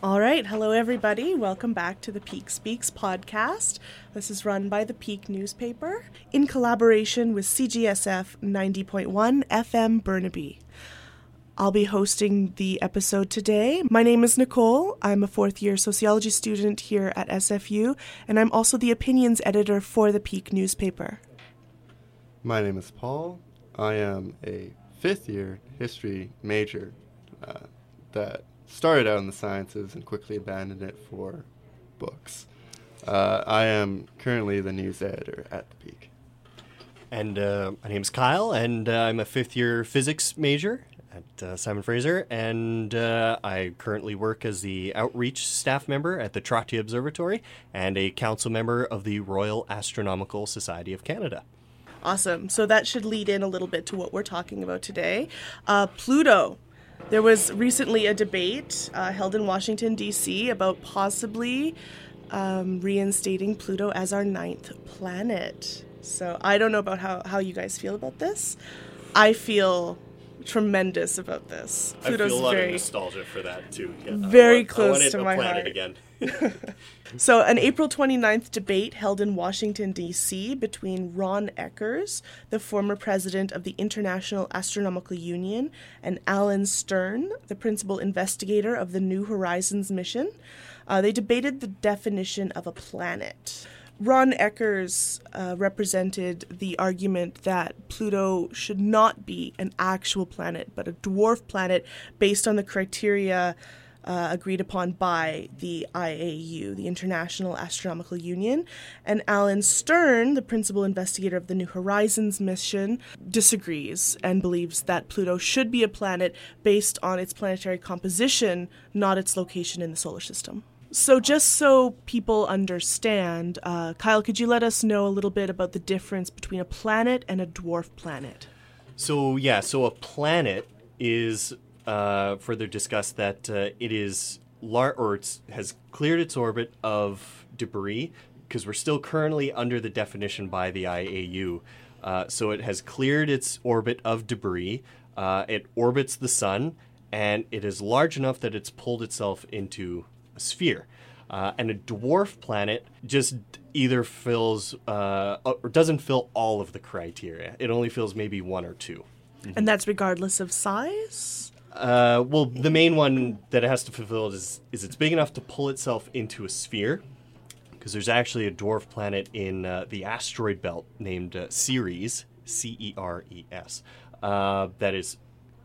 All right. Hello, everybody. Welcome back to the Peak Speaks Podcast. This is run by the Peak Newspaper in collaboration with CJSF 90.1 FM Burnaby. I'll be hosting the episode today. My name is Nicole. I'm a fourth-year sociology student here at SFU, and I'm also the opinions editor for the Peak Newspaper. My name is Paul. I am a fifth-year history major that started out in the sciences and quickly abandoned it for books. I am currently the news editor at the Peak. And my name is Kyle, and I'm a fifth-year physics major at Simon Fraser, and I currently work as the outreach staff member at the Trottier Observatory and a council member of the Royal Astronomical Society of Canada. Awesome. So that should lead in a little bit to what we're talking about today. Pluto. There was recently a debate held in Washington, D.C. about possibly reinstating Pluto as our ninth planet. So I don't know about how you guys feel about this. I feel tremendous about this. Pluto's I feel a lot of nostalgia for that, too. Yeah, very close to my heart. Again. So an April 29th debate held in Washington, D.C. between Ron Eckers, the former president of the International Astronomical Union, and Alan Stern, the principal investigator of the New Horizons mission. They debated the definition of a planet. Ron Eckers represented the argument that Pluto should not be an actual planet, but a dwarf planet based on the criteria agreed upon by the IAU, the International Astronomical Union. And Alan Stern, the principal investigator of the New Horizons mission, disagrees and believes that Pluto should be a planet based on its planetary composition, not its location in the solar system. So just so people understand, Kyle, could you let us know a little bit about the difference between a planet and a dwarf planet? So a planet is further discussed that it is has cleared its orbit of debris, because we're still currently under the definition by the IAU. So it has cleared its orbit of debris. It orbits the sun, and it is large enough that it's pulled itself into sphere. And a dwarf planet just either fills or doesn't fill all of the criteria. It only fills maybe one or two. Mm-hmm. And that's regardless of size? Well, the main one that it has to fulfill is it's big enough to pull itself into a sphere, because there's actually a dwarf planet in the asteroid belt named Ceres, C-E-R-E-S, that is...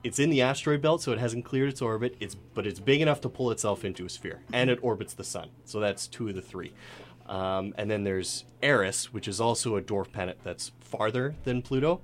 It's in the asteroid belt, so it hasn't cleared its orbit, but it's big enough to pull itself into a sphere, and it orbits the sun. So that's two of the three. And then there's Eris, which is also a dwarf planet that's farther than Pluto.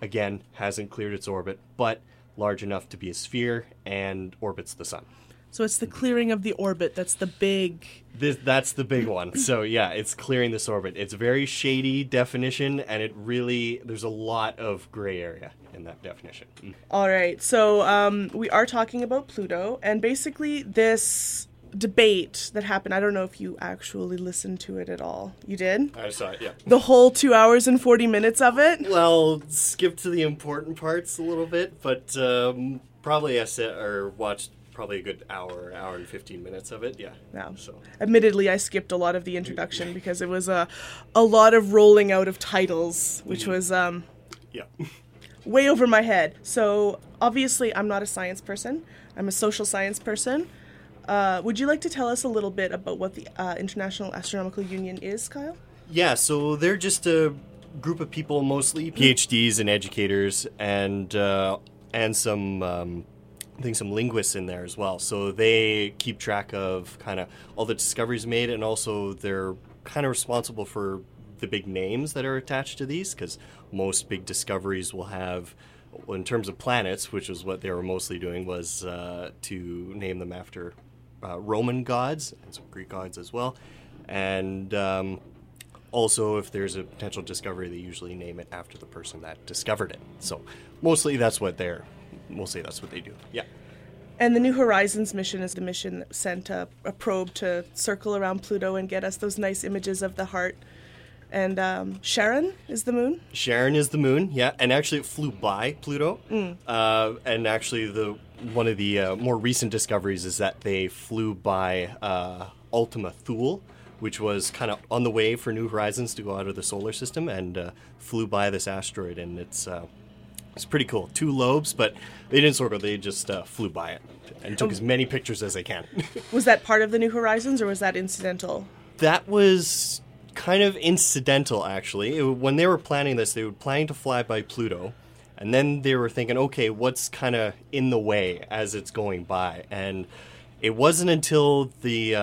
Again, hasn't cleared its orbit, but large enough to be a sphere and orbits the sun. So it's the clearing of the orbit that's the big... That's the big one. So yeah, it's clearing this orbit. It's a very shady definition, and it really... There's a lot of gray area in that definition. All right. So we are talking about Pluto, and basically this debate that happened, I don't know if you actually listened to it at all. You did? I saw it, yeah. The whole 2 hours and 40 minutes of it? Well, skip to the important parts a little bit, but probably I watched... Probably a good hour and 15 minutes of it, yeah. Yeah. So. Admittedly, I skipped a lot of the introduction because it was a lot of rolling out of titles, which was way over my head. So obviously, I'm not a science person. I'm a social science person. Would you like to tell us a little bit about what the International Astronomical Union is, Kyle? Yeah, so they're just a group of people, mostly PhDs and educators and some... I think some linguists in there as well. So they keep track of kind of all the discoveries made, and also they're kind of responsible for the big names that are attached to these, because most big discoveries will have, in terms of planets, which is what they were mostly doing, was to name them after Roman gods and some Greek gods as well. And also, if there's a potential discovery, they usually name it after the person that discovered it. So mostly that's what they're... We'll say that's what they do. Yeah. And the New Horizons mission is the mission that sent a probe to circle around Pluto and get us those nice images of the heart And Charon is the moon? Charon is the moon, yeah. And actually it flew by Pluto. And actually one of the more recent discoveries is that they flew by Ultima Thule, which was kind of on the way for New Horizons to go out of the solar system, and flew by this asteroid. And it's pretty cool. 2 lobes, but they didn't circle. They just flew by it and took as many pictures as they can. Was that part of the New Horizons, or was that incidental? That was kind of incidental, actually. When they were planning this, they were planning to fly by Pluto, and then they were thinking, okay, what's kind of in the way as it's going by? And it wasn't until the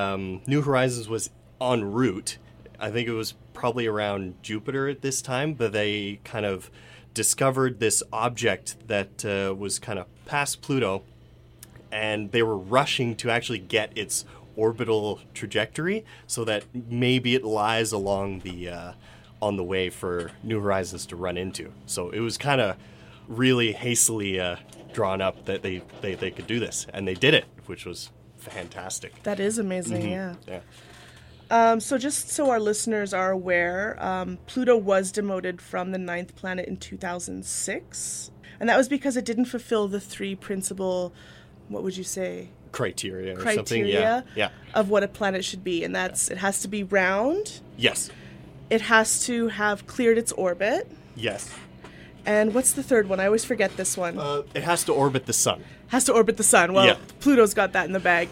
New Horizons was en route, I think it was probably around Jupiter at this time, but they kind of discovered this object that was kind of past Pluto, and they were rushing to actually get its orbital trajectory so that maybe it lies along the on the way for New Horizons to run into. So it was kind of really hastily drawn up that they could do this, and they did it, which was fantastic. That is amazing. Yeah. So just so our listeners are aware, Pluto was demoted from the 9th planet in 2006, and that was because it didn't fulfill the 3 principal, what would you say? Criteria or something, yeah. Of what a planet should be, and that's it has to be round. Yes. It has to have cleared its orbit. Yes. And what's the third one? I always forget this one. It has to orbit the sun. Well, yeah. Pluto's got that in the bag.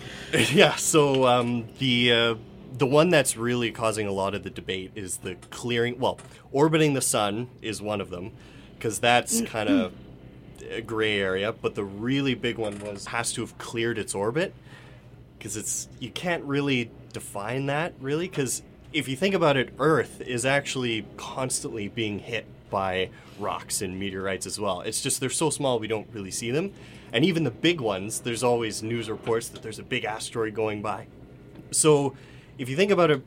Yeah, so the one that's really causing a lot of the debate is the clearing. Well, orbiting the sun is one of them, because that's kind of a gray area. But the really big one was has to have cleared its orbit, because you can't really define that, really. Because if you think about it, Earth is actually constantly being hit by rocks and meteorites as well. It's just they're so small we don't really see them. And even the big ones, there's always news reports that there's a big asteroid going by. So if you think about it,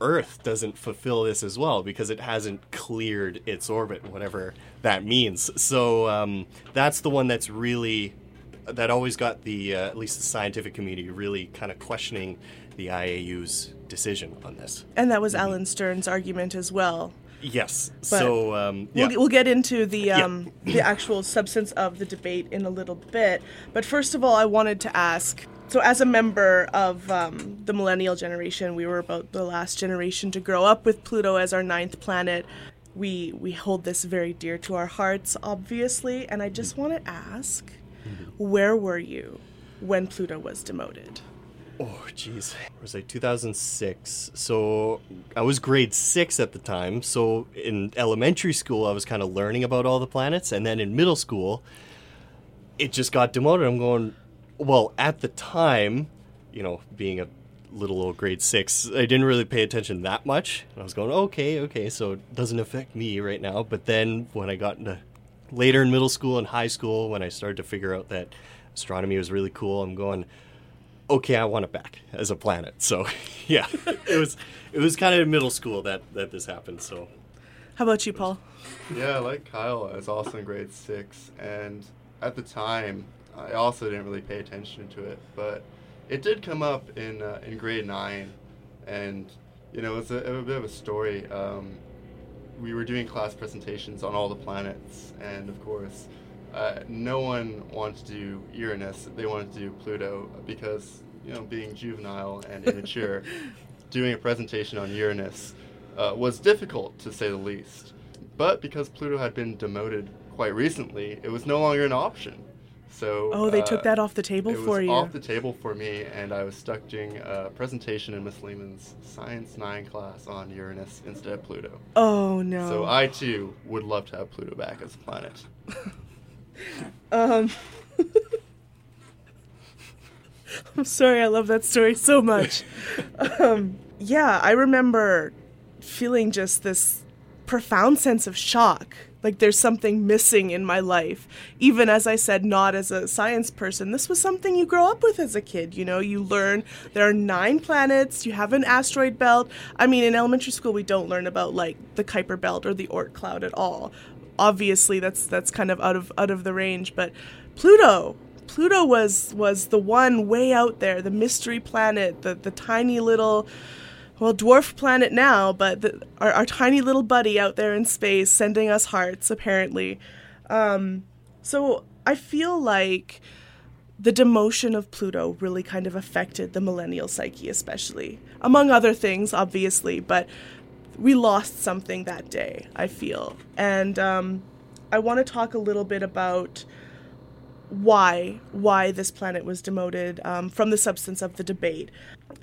Earth doesn't fulfill this as well, because it hasn't cleared its orbit, whatever that means. So that's the one that's really, that always got the, at least the scientific community, really kind of questioning the IAU's decision on this. And that was Alan Stern's argument as well. Yes. But so we'll get into the actual substance of the debate in a little bit. But first of all, I wanted to ask, so as a member of the millennial generation, we were about the last generation to grow up with Pluto as our 9th planet. We hold this very dear to our hearts, obviously. And I just want to ask, where were you when Pluto was demoted? Oh, geez. It was like 2006. So I was grade 6 at the time. So in elementary school, I was kind of learning about all the planets. And then in middle school, it just got demoted. I'm going, well, at the time, being a little old grade 6, I didn't really pay attention that much. And I was going, okay, so it doesn't affect me right now. But then when I got into later in middle school and high school, when I started to figure out that astronomy was really cool, I'm going, okay, I want it back as a planet. So, yeah, it was kind of in middle school that this happened. So, how about you, Paul? Yeah, like Kyle, I was also in grade 6, and at the time, I also didn't really pay attention to it, but it did come up in grade 9, and it's a bit of a story. We were doing class presentations on all the planets, and of course, no one wanted to do Uranus. They wanted to do Pluto because, being juvenile and immature, doing a presentation on Uranus was difficult, to say the least. But because Pluto had been demoted quite recently, it was no longer an option. So, they took that off the table for you. It was off the table for me, and I was stuck doing a presentation in Miss Lehman's Science 9 class on Uranus instead of Pluto. Oh, no. So I, too, would love to have Pluto back as a planet. I'm sorry, I love that story so much. I remember feeling just this profound sense of shock. Like there's something missing in my life. Even as I said, not as a science person, this was something you grow up with as a kid. You learn there are 9 planets, you have an asteroid belt. I mean, in elementary school, we don't learn about like the Kuiper belt or the Oort cloud at all. Obviously, that's kind of out of the range. But Pluto was the one way out there, the mystery planet, the tiny little well, dwarf planet now, but our tiny little buddy out there in space sending us hearts, apparently. So I feel like the demotion of Pluto really kind of affected the millennial psyche, especially. Among other things, obviously, but we lost something that day, I feel. And I want to talk a little bit about why this planet was demoted from the substance of the debate.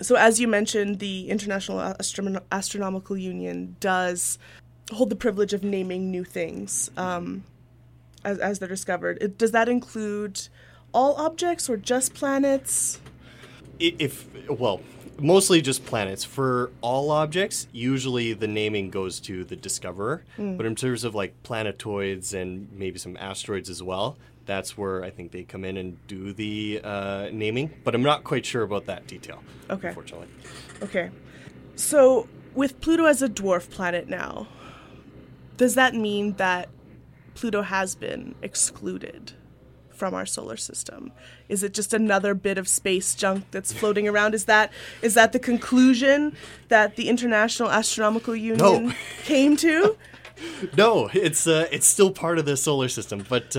So as you mentioned, the International Astronomical Union does hold the privilege of naming new things as they're discovered. Does that include all objects or just planets? Mostly just planets. For all objects, usually the naming goes to the discoverer. But in terms of like planetoids and maybe some asteroids as well, that's where I think they come in and do the naming. But I'm not quite sure about that detail, unfortunately. Okay. So with Pluto as a dwarf planet now, does that mean that Pluto has been excluded from our solar system? Is it just another bit of space junk that's floating around? Is that the conclusion that the International Astronomical Union came to? No, it's still part of the solar system, but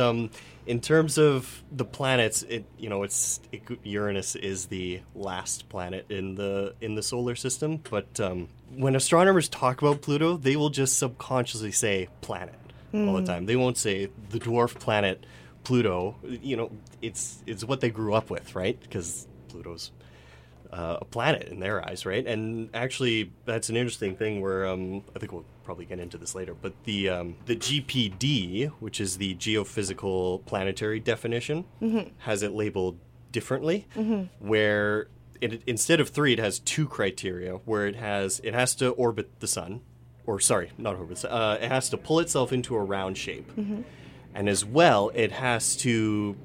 in terms of the planets, Uranus is the last planet in the solar system. But when astronomers talk about Pluto, they will just subconsciously say planet all the time. They won't say the dwarf planet Pluto. You know, it's what they grew up with, right? Because Pluto's a planet in their eyes, right? And actually, that's an interesting thing where I think we'll probably get into this later, but the GPD, which is the geophysical planetary definition, has it labeled differently, where instead of 3, it has 2 criteria, where it has to orbit the sun, or sorry, not orbit, it has to pull itself into a round shape, and as well, it has to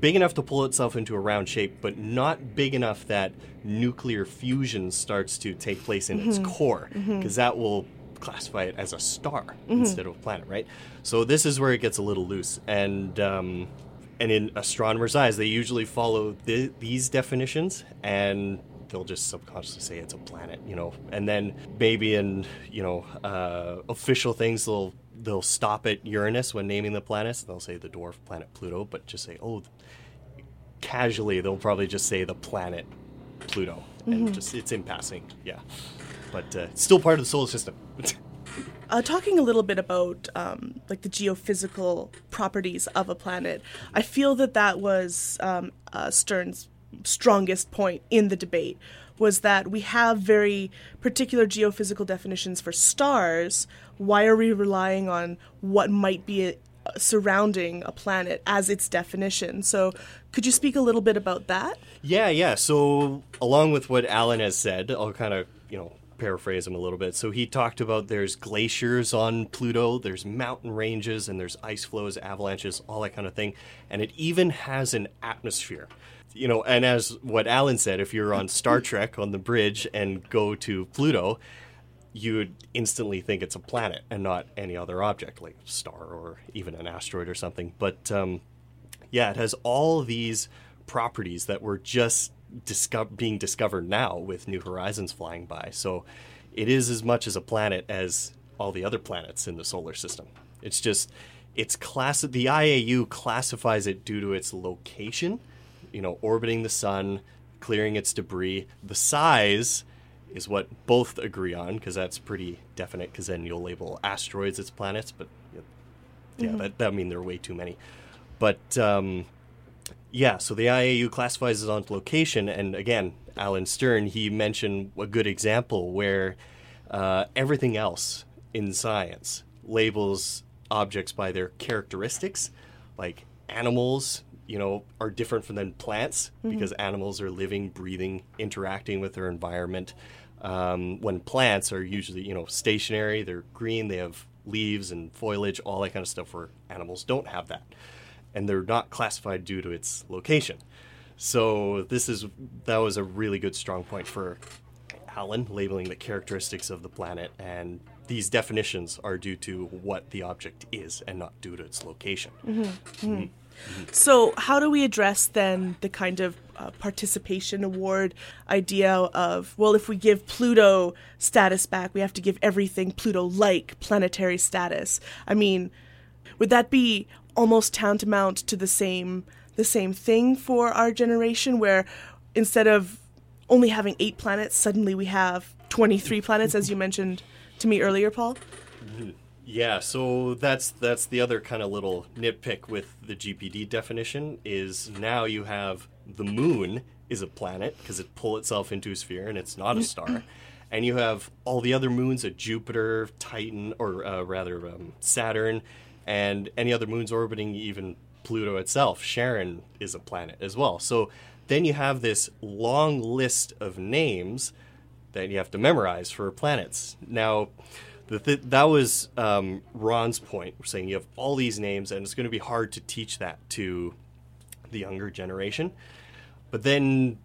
big enough to pull itself into a round shape, but not big enough that nuclear fusion starts to take place in its core, because that will classify it as a star instead of a planet, right? So this is where it gets a little loose. And in astronomers' eyes, they usually follow these definitions, and they'll just subconsciously say it's a planet, you know. And then maybe in, you know, official things, they'll stop at Uranus when naming the planets. They'll say the dwarf planet Pluto, but just say, casually, they'll probably just say the planet Pluto. And just it's in passing, yeah. But it's still part of the solar system. Talking a little bit about like the geophysical properties of a planet, I feel that was Stern's strongest point in the debate, was that we have very particular geophysical definitions for stars. Why are we relying on what might be surrounding a planet as its definition? So could you speak a little bit about that? Yeah. So along with what Alan has said, I'll kind of, paraphrase him a little bit. So he talked about there's glaciers on Pluto, there's mountain ranges, and there's ice flows, avalanches, all that kind of thing. And it even has an atmosphere. You know, and as what Alan said, if you're on Star Trek on the bridge and go to Pluto, you would instantly think it's a planet and not any other object, like a star or even an asteroid or something. But, it has all these properties that were just being discovered now with New Horizons flying by. So it is as much as a planet as all the other planets in the solar system. It's just, the IAU classifies it due to its location, orbiting the sun, clearing its debris. The size is what both agree on, because that's pretty definite, because then you'll label asteroids as planets, but that mean there are way too many. But, so the IAU classifies it on location, and again, Alan Stern, he mentioned a good example where everything else in science labels objects by their characteristics, like animals, are different than plants because animals are living, breathing, interacting with their environment. When plants are usually, stationary, they're green, they have leaves and foliage, all that kind of stuff, where animals don't have that. And they're not classified due to its location. So that was a really good strong point for Alan, labeling the characteristics of the planet. And these definitions are due to what the object is and not due to its location. So how do we address then the kind of participation award idea of, well, if we give Pluto status back, we have to give everything Pluto-like planetary status? I mean, would that be almost tantamount to the same thing for our generation, where instead of only having 8 planets, suddenly we have 23 planets, as you mentioned to me earlier, Paul? Yeah, so that's the other kind of little nitpick with the GPD definition, is now you have the moon is a planet because it pulls itself into a sphere and it's not a star. And you have all the other moons at Jupiter, Titan, or Saturn, and any other moons orbiting even Pluto itself. Charon is a planet as well. So then you have this long list of names that you have to memorize for planets. Now, that was Ron's point. We're saying you have all these names, and it's going to be hard to teach that to the younger generation. But then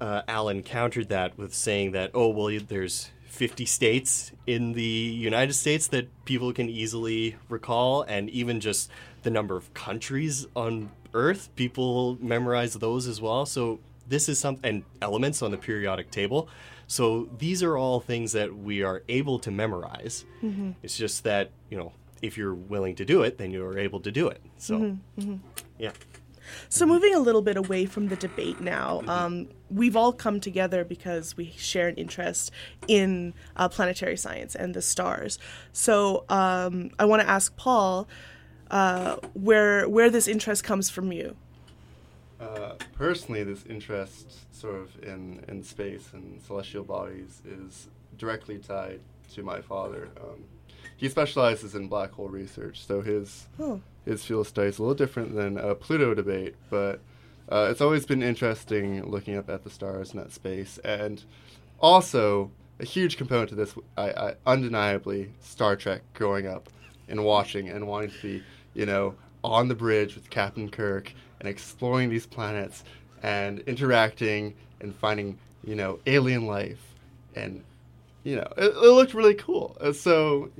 Alan countered that with saying that, oh, well, there's 50 states in the United States that people can easily recall, and even just the number of countries on Earth, people memorize those as well. So this is something, and elements on the periodic table. So these are all things that we are able to memorize. Mm-hmm. It's just that, if you're willing to do it, then you're able to do it. So, yeah. So moving a little bit away from the debate now, we've all come together because we share an interest in planetary science and the stars. So I want to ask Paul where this interest comes from you. Personally, this interest sort of in space and celestial bodies is directly tied to my father. He specializes in black hole research, so his field of study is a little different than a Pluto debate, but it's always been interesting looking up at the stars in that space. And also, a huge component to this, I undeniably, Star Trek growing up and watching and wanting to be, on the bridge with Captain Kirk and exploring these planets and interacting and finding, alien life. And, it looked really cool. So,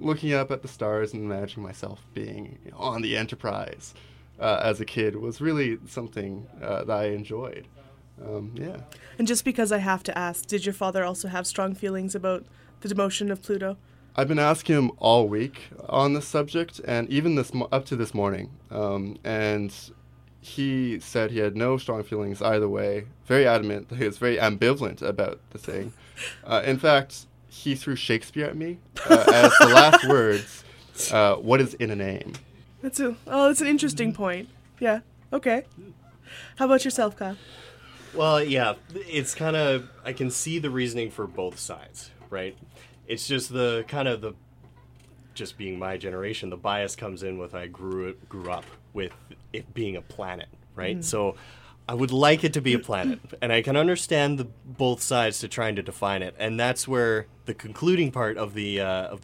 looking up at the stars and imagining myself being on the Enterprise as a kid was really something that I enjoyed. Yeah. And just because I have to ask, did your father also have strong feelings about the demotion of Pluto? I've been asking him all week on this subject, and even up to this morning. And he said he had no strong feelings either way. Very adamant that he was very ambivalent about the thing. In fact, he threw Shakespeare at me as the last words. What is in a name? That's an interesting point. Yeah. Okay. How about yourself, Kyle? Well, yeah, it's kind of, I can see the reasoning for both sides, right? It's just just being my generation, the bias comes in with I grew up with it being a planet, right? Mm. So I would like it to be a planet, and I can understand both sides to trying to define it, and that's where the concluding part of the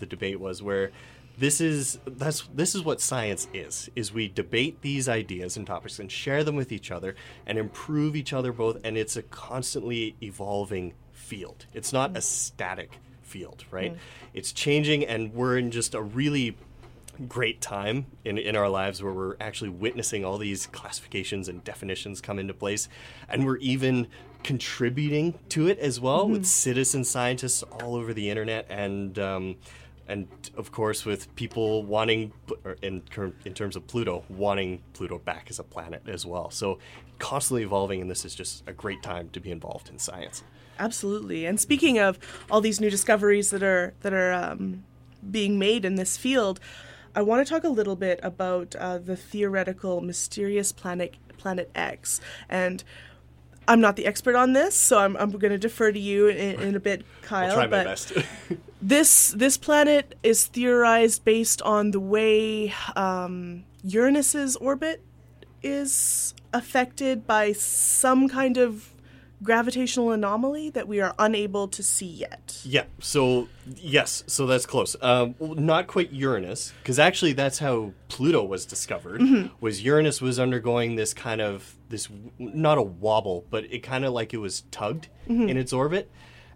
debate was, where this is what science is we debate these ideas and topics and share them with each other and improve each other both, and it's a constantly evolving field. It's not a static field, right? It's changing, and we're in just a really great time in our lives where we're actually witnessing all these classifications and definitions come into place, and we're even contributing to it as well with citizen scientists all over the internet, and of course with people wanting, in terms of Pluto, wanting Pluto back as a planet as well. So constantly evolving, and this is just a great time to be involved in science. Absolutely. And speaking of all these new discoveries that are being made in this field, I want to talk a little bit about the theoretical mysterious planet X. And I'm not the expert on this, so I'm going to defer to you in a bit, Kyle. I'll try my best. This planet is theorized based on the way Uranus's orbit is affected by some kind of gravitational anomaly that we are unable to see yet. Yeah, so yes, so that's close. Not quite Uranus, because actually that's how Pluto was discovered, was Uranus was undergoing this kind of, not a wobble, but it kind of like it was tugged in its orbit.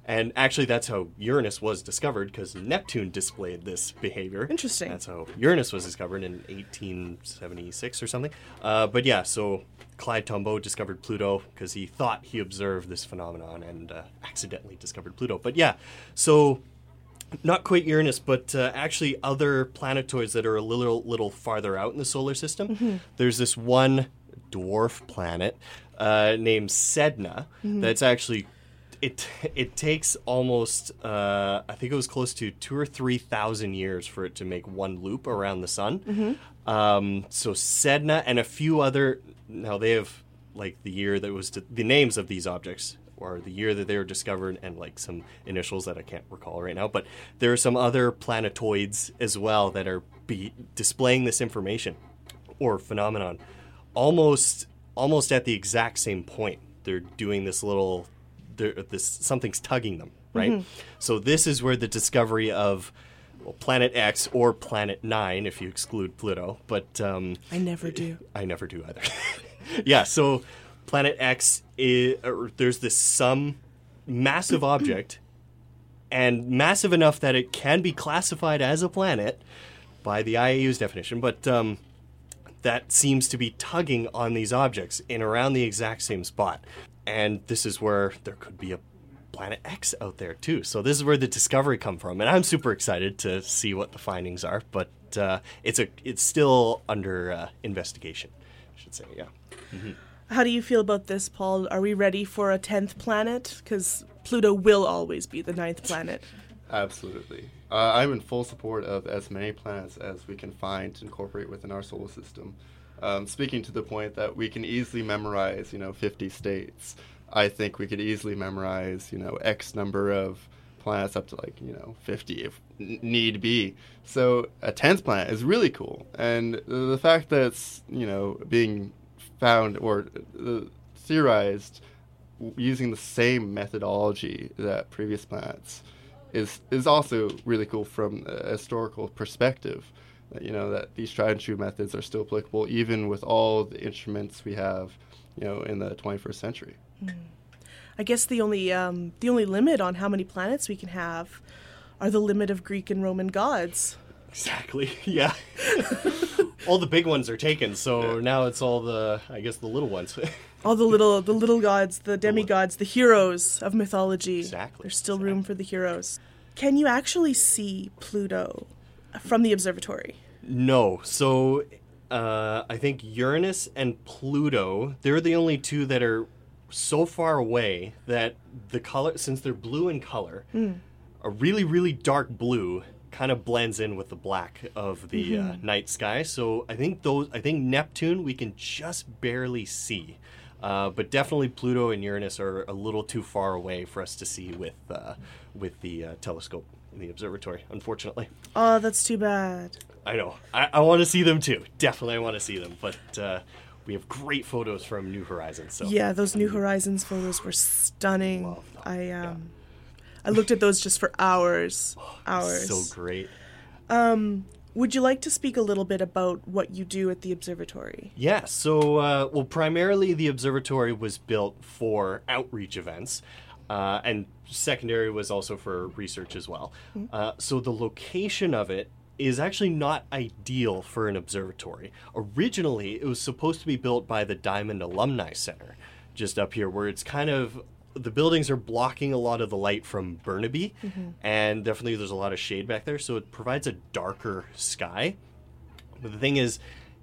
And actually, that's how Uranus was discovered, because Neptune displayed this behavior. Interesting. That's how Uranus was discovered in 1876 or something. But yeah, so Clyde Tombaugh discovered Pluto because he thought he observed this phenomenon and accidentally discovered Pluto. But yeah, so not quite Uranus, but actually other planetoids that are a little farther out in the solar system. Mm-hmm. There's this one dwarf planet named Sedna that's actually... It takes almost, I think it was close to 2,000 or 3,000 years for it to make one loop around the sun. Mm-hmm. So Sedna and a few other, now they have like the year that was, the names of these objects or the year that they were discovered and like some initials that I can't recall right now. But there are some other planetoids as well that are displaying this information or phenomenon almost at the exact same point. They're doing this little... something's tugging them, right? Mm-hmm. So this is where the discovery of Planet X or Planet 9, if you exclude Pluto, but... I never do. I never do either. Yeah, so Planet X, there's this some massive object, and massive enough that it can be classified as a planet by the IAU's definition, but that seems to be tugging on these objects in around the exact same spot. And this is where there could be a Planet X out there, too. So this is where the discovery come from. And I'm super excited to see what the findings are. But it's still under investigation, I should say, yeah. Mm-hmm. How do you feel about this, Paul? Are we ready for a 10th planet? Because Pluto will always be the 9th planet. Absolutely. I'm in full support of as many planets as we can find to incorporate within our solar system. Speaking to the point that we can easily memorize, 50 states, I think we could easily memorize, X number of planets up to 50 if need be. So a 10th planet is really cool. And the fact that it's, being found or theorized using the same methodology that previous planets is also really cool from a historical perspective. That these tried and true methods are still applicable even with all the instruments we have, in the 21st century. Mm. I guess the only limit on how many planets we can have are the limit of Greek and Roman gods. Exactly, yeah. All the big ones are taken, so now it's all the little ones. All the little gods, the demigods, the heroes of mythology. Exactly. There's still room for the heroes. Can you actually see Pluto from the observatory? No. So I think Uranus and Pluto, they're the only two that are so far away that the color, since they're blue in color, a really, really dark blue kind of blends in with the black of the night sky. So I think Neptune we can just barely see. But definitely Pluto and Uranus are a little too far away for us to see with the telescope. In the observatory, unfortunately. Oh, that's too bad. I know. I want to see them too. Definitely I want to see them. But we have great photos from New Horizons. So. Yeah, those New Horizons photos were stunning. Love them. I looked at those just for hours. So great. Would you like to speak a little bit about what you do at the observatory? Yeah, so primarily the observatory was built for outreach events. And secondary was also for research as well. So the location of it is actually not ideal for an observatory. Originally, it was supposed to be built by the Diamond Alumni Center, just up here, where it's kind of, the buildings are blocking a lot of the light from Burnaby, and definitely there's a lot of shade back there, so it provides a darker sky. But the thing is,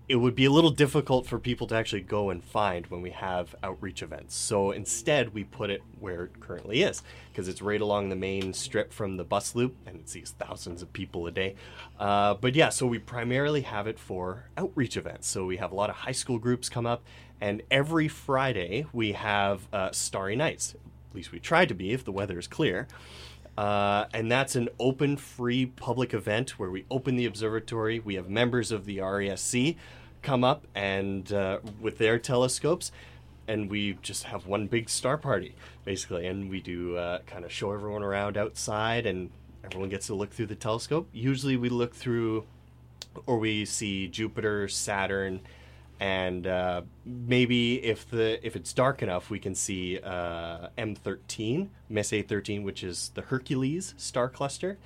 it would be a little difficult for people to actually go and find when we have outreach events. So instead, we put it where it currently is, because it's right along the main strip from the bus loop, and it sees thousands of people a day. So we primarily have it for outreach events. So we have a lot of high school groups come up, and every Friday we have Starry Nights. At least we try to be, if the weather is clear. And that's an open, free, public event where we open the observatory. We have members of the RASC come up and with their telescopes, and we just have one big star party, basically. And we do kind of show everyone around outside, and everyone gets to look through the telescope. Usually we look through, or we see Jupiter, Saturn, And maybe if it's dark enough, we can see M13, Messier 13, which is the Hercules star cluster,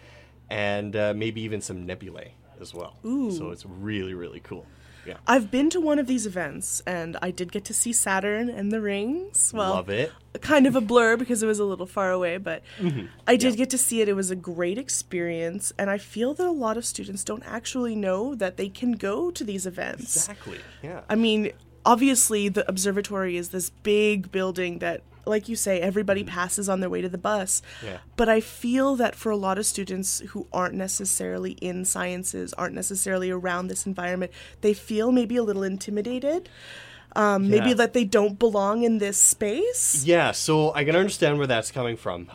and maybe even some nebulae as well. Ooh. So it's really, really cool. Yeah. I've been to one of these events, and I did get to see Saturn and the rings. Well, love it. Kind of a blur because it was a little far away, but I did get to see it. It was a great experience, and I feel that a lot of students don't actually know that they can go to these events. Exactly, yeah. I mean, obviously, the observatory is this big building that, like you say, everybody passes on their way to the bus. Yeah. But I feel that for a lot of students who aren't necessarily in sciences, aren't necessarily around this environment, they feel maybe a little intimidated, maybe that they don't belong in this space. Yeah, so I can understand where that's coming from,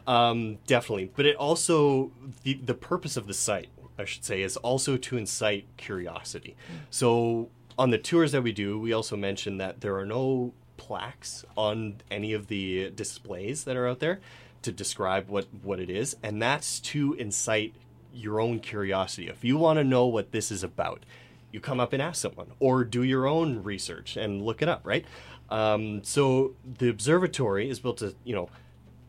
definitely. But it also, the purpose of the site, I should say, is also to incite curiosity. So on the tours that we do, we also mention that there are no plaques on any of the displays that are out there to describe what it is, and that's to incite your own curiosity. If you want to know what this is about, you come up and ask someone or do your own research and look it up, right? So the observatory is built to,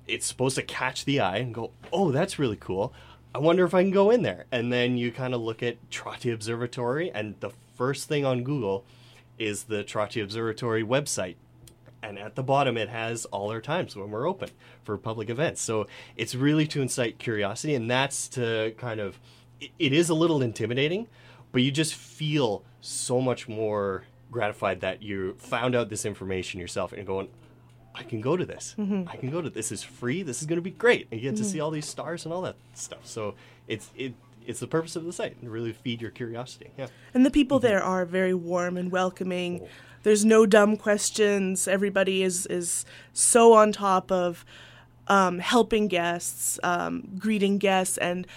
it's supposed to catch the eye and go, oh, that's really cool. I wonder if I can go in there. And then you kind of look at Trottier Observatory, and the first thing on Google is the Trottier Observatory website. And at the bottom, it has all our times when we're open for public events. So it's really to incite curiosity. And that's to kind of, it is a little intimidating, but you just feel so much more gratified that you found out this information yourself and going, I can go to this. Mm-hmm. I can go to this. This is free. This is going to be great. And you get to see all these stars and all that stuff. So it's the purpose of the site, and really feed your curiosity. Yeah. And the people there are very warm and welcoming. Oh. There's no dumb questions. Everybody is so on top of helping guests, greeting guests, and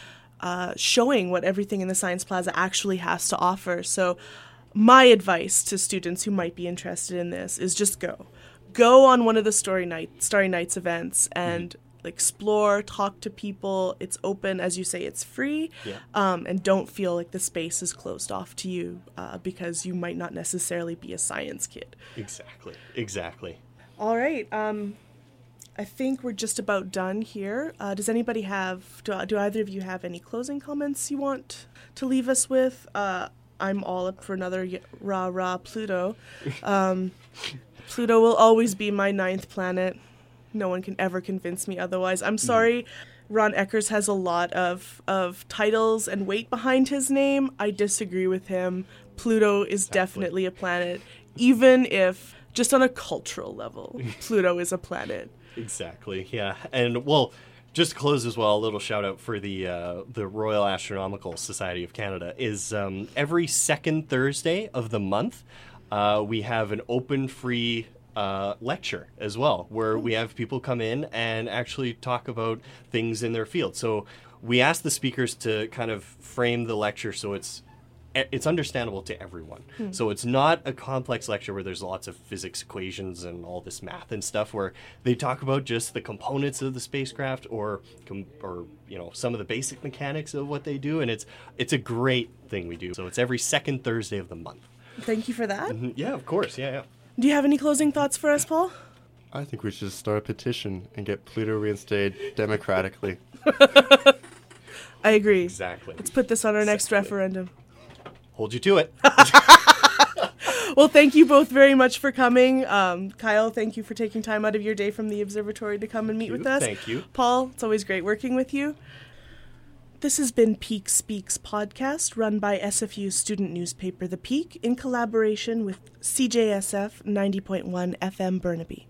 showing what everything in the Science Plaza actually has to offer. So my advice to students who might be interested in this is just go. Go on one of the Starry Nights events and explore, talk to people. It's open. As you say, it's free. Yeah. And don't feel like the space is closed off to you because you might not necessarily be a science kid. Exactly. All right. I think we're just about done here. Does anybody have, do either of you have any closing comments you want to leave us with? I'm all up for another rah-rah Pluto. Pluto will always be my ninth planet. No one can ever convince me otherwise. I'm sorry, Ron Eckers has a lot of titles and weight behind his name. I disagree with him. Pluto is definitely a planet, even if just on a cultural level, Pluto is a planet. Exactly, yeah. And, well, just to close as well, a little shout-out for the Royal Astronomical Society of Canada is every second Thursday of the month, we have an open, free lecture as well, where we have people come in and actually talk about things in their field. So we ask the speakers to kind of frame the lecture so it's understandable to everyone. So it's not a complex lecture where there's lots of physics equations and all this math and stuff, where they talk about just the components of the spacecraft or some of the basic mechanics of what they do, and it's a great thing we do. So it's every second Thursday of the month. Thank you for that. Yeah, of course. Yeah. Do you have any closing thoughts for us, Paul? I think we should start a petition and get Pluto reinstated democratically. I agree. Exactly. Let's put this on our next referendum. Hold you to it. Well, thank you both very much for coming. Kyle, thank you for taking time out of your day from the observatory to come and meet with us. Thank you. Paul, it's always great working with you. This has been Peak Speaks Podcast, run by SFU's student newspaper, The Peak, in collaboration with CJSF 90.1 FM Burnaby.